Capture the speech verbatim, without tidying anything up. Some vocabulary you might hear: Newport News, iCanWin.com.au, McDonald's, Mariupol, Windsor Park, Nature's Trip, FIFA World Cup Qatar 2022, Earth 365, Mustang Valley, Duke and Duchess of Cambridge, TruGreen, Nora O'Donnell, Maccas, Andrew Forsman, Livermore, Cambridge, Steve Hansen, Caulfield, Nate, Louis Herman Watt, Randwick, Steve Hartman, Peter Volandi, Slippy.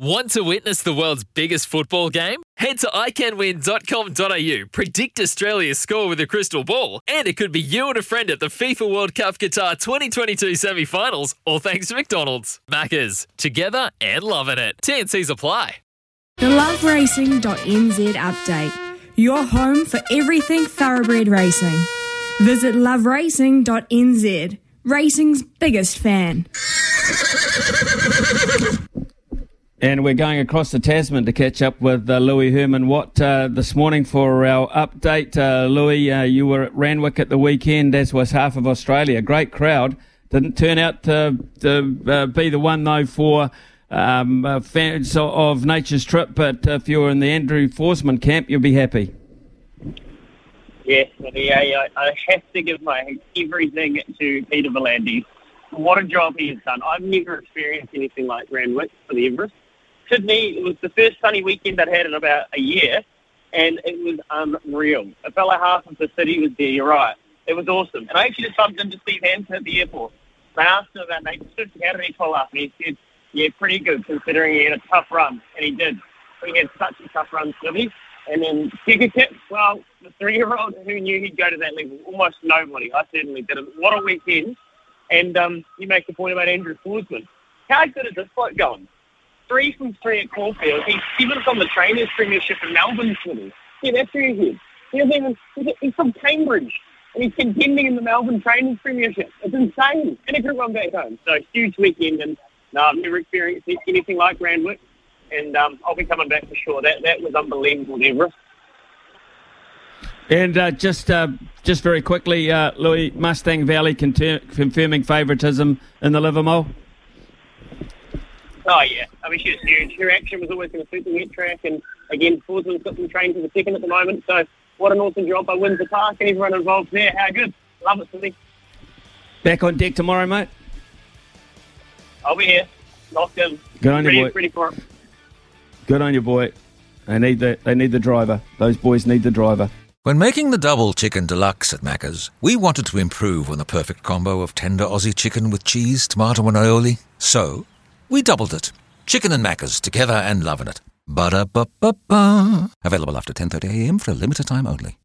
Want to witness the world's biggest football game? Head to i can win dot com dot a u, predict Australia's score with a crystal ball, and it could be you and a friend at the FIFA World Cup Qatar twenty twenty-two semi-finals, all thanks to McDonald's. Maccas, together and loving it. T and Cs apply. The Love Racing dot n z update. Your home for everything thoroughbred racing. Visit Love Racing dot n z, racing's biggest fan. And we're going across the Tasman to catch up with uh, Louis Herman Watt uh, this morning for our update. Uh, Louis, uh, you were at Randwick at the weekend, as was half of Australia. Great crowd. Didn't turn out to, to uh, be the one, though, for um, uh, fans of Nature's Trip, but if you were in the Andrew Forsman camp, you'll be happy. Yes, I, I have to give my everything to Peter Volandi. What a job he has done. I've never experienced anything like Randwick for the Everest. Sydney, it was the first sunny weekend I'd had in about a year, and it was unreal. A fellow half of the city was there, you're right. It was awesome. And I actually just bumped into Steve Hansen at the airport. They asked him about Nate, how did he pull up? And he said, yeah, pretty good, considering he had a tough run. And he did. He had such a tough run, Slippy. And then Kicker Kip, well, the three-year-old, who knew he'd go to that level? Almost nobody. I certainly didn't. What a weekend. And um, you make the point about Andrew Forsman. How good is this bloke going? Three from three at Caulfield. He's seventh on the Trainers' Premiership in Melbourne City. Yeah, that's where he is. He doesn't even, he's from Cambridge, and he's contending in the Melbourne Trainers' Premiership. It's insane. And a good one back home. So, huge weekend, and no, I've never experienced anything like Randwick, and um, I'll be coming back for sure. That that was unbelievable, Everest. And uh, just uh, just very quickly, uh, Louis, Mustang Valley conter- confirming favouritism in the Livermore? Oh, yeah. I mean, she was huge. Her action was always going to suit the wet track. And, again, Forsman's got some trains in the second at the moment. So, what an awesome job by Windsor Park and everyone involved there. How good. Love it, Slippy. Back on deck tomorrow, mate? I'll be here. Locked in. Good on you, boy. Ready for it. Good on you, boy. They need the, they need the driver. Those boys need the driver. When making the double chicken deluxe at Maccas, we wanted to improve on the perfect combo of tender Aussie chicken with cheese, tomato and aioli. So, we doubled it. Chicken and Maccas, together and loving it. Ba-da-ba-ba-ba. Available after ten thirty a m for a limited time only.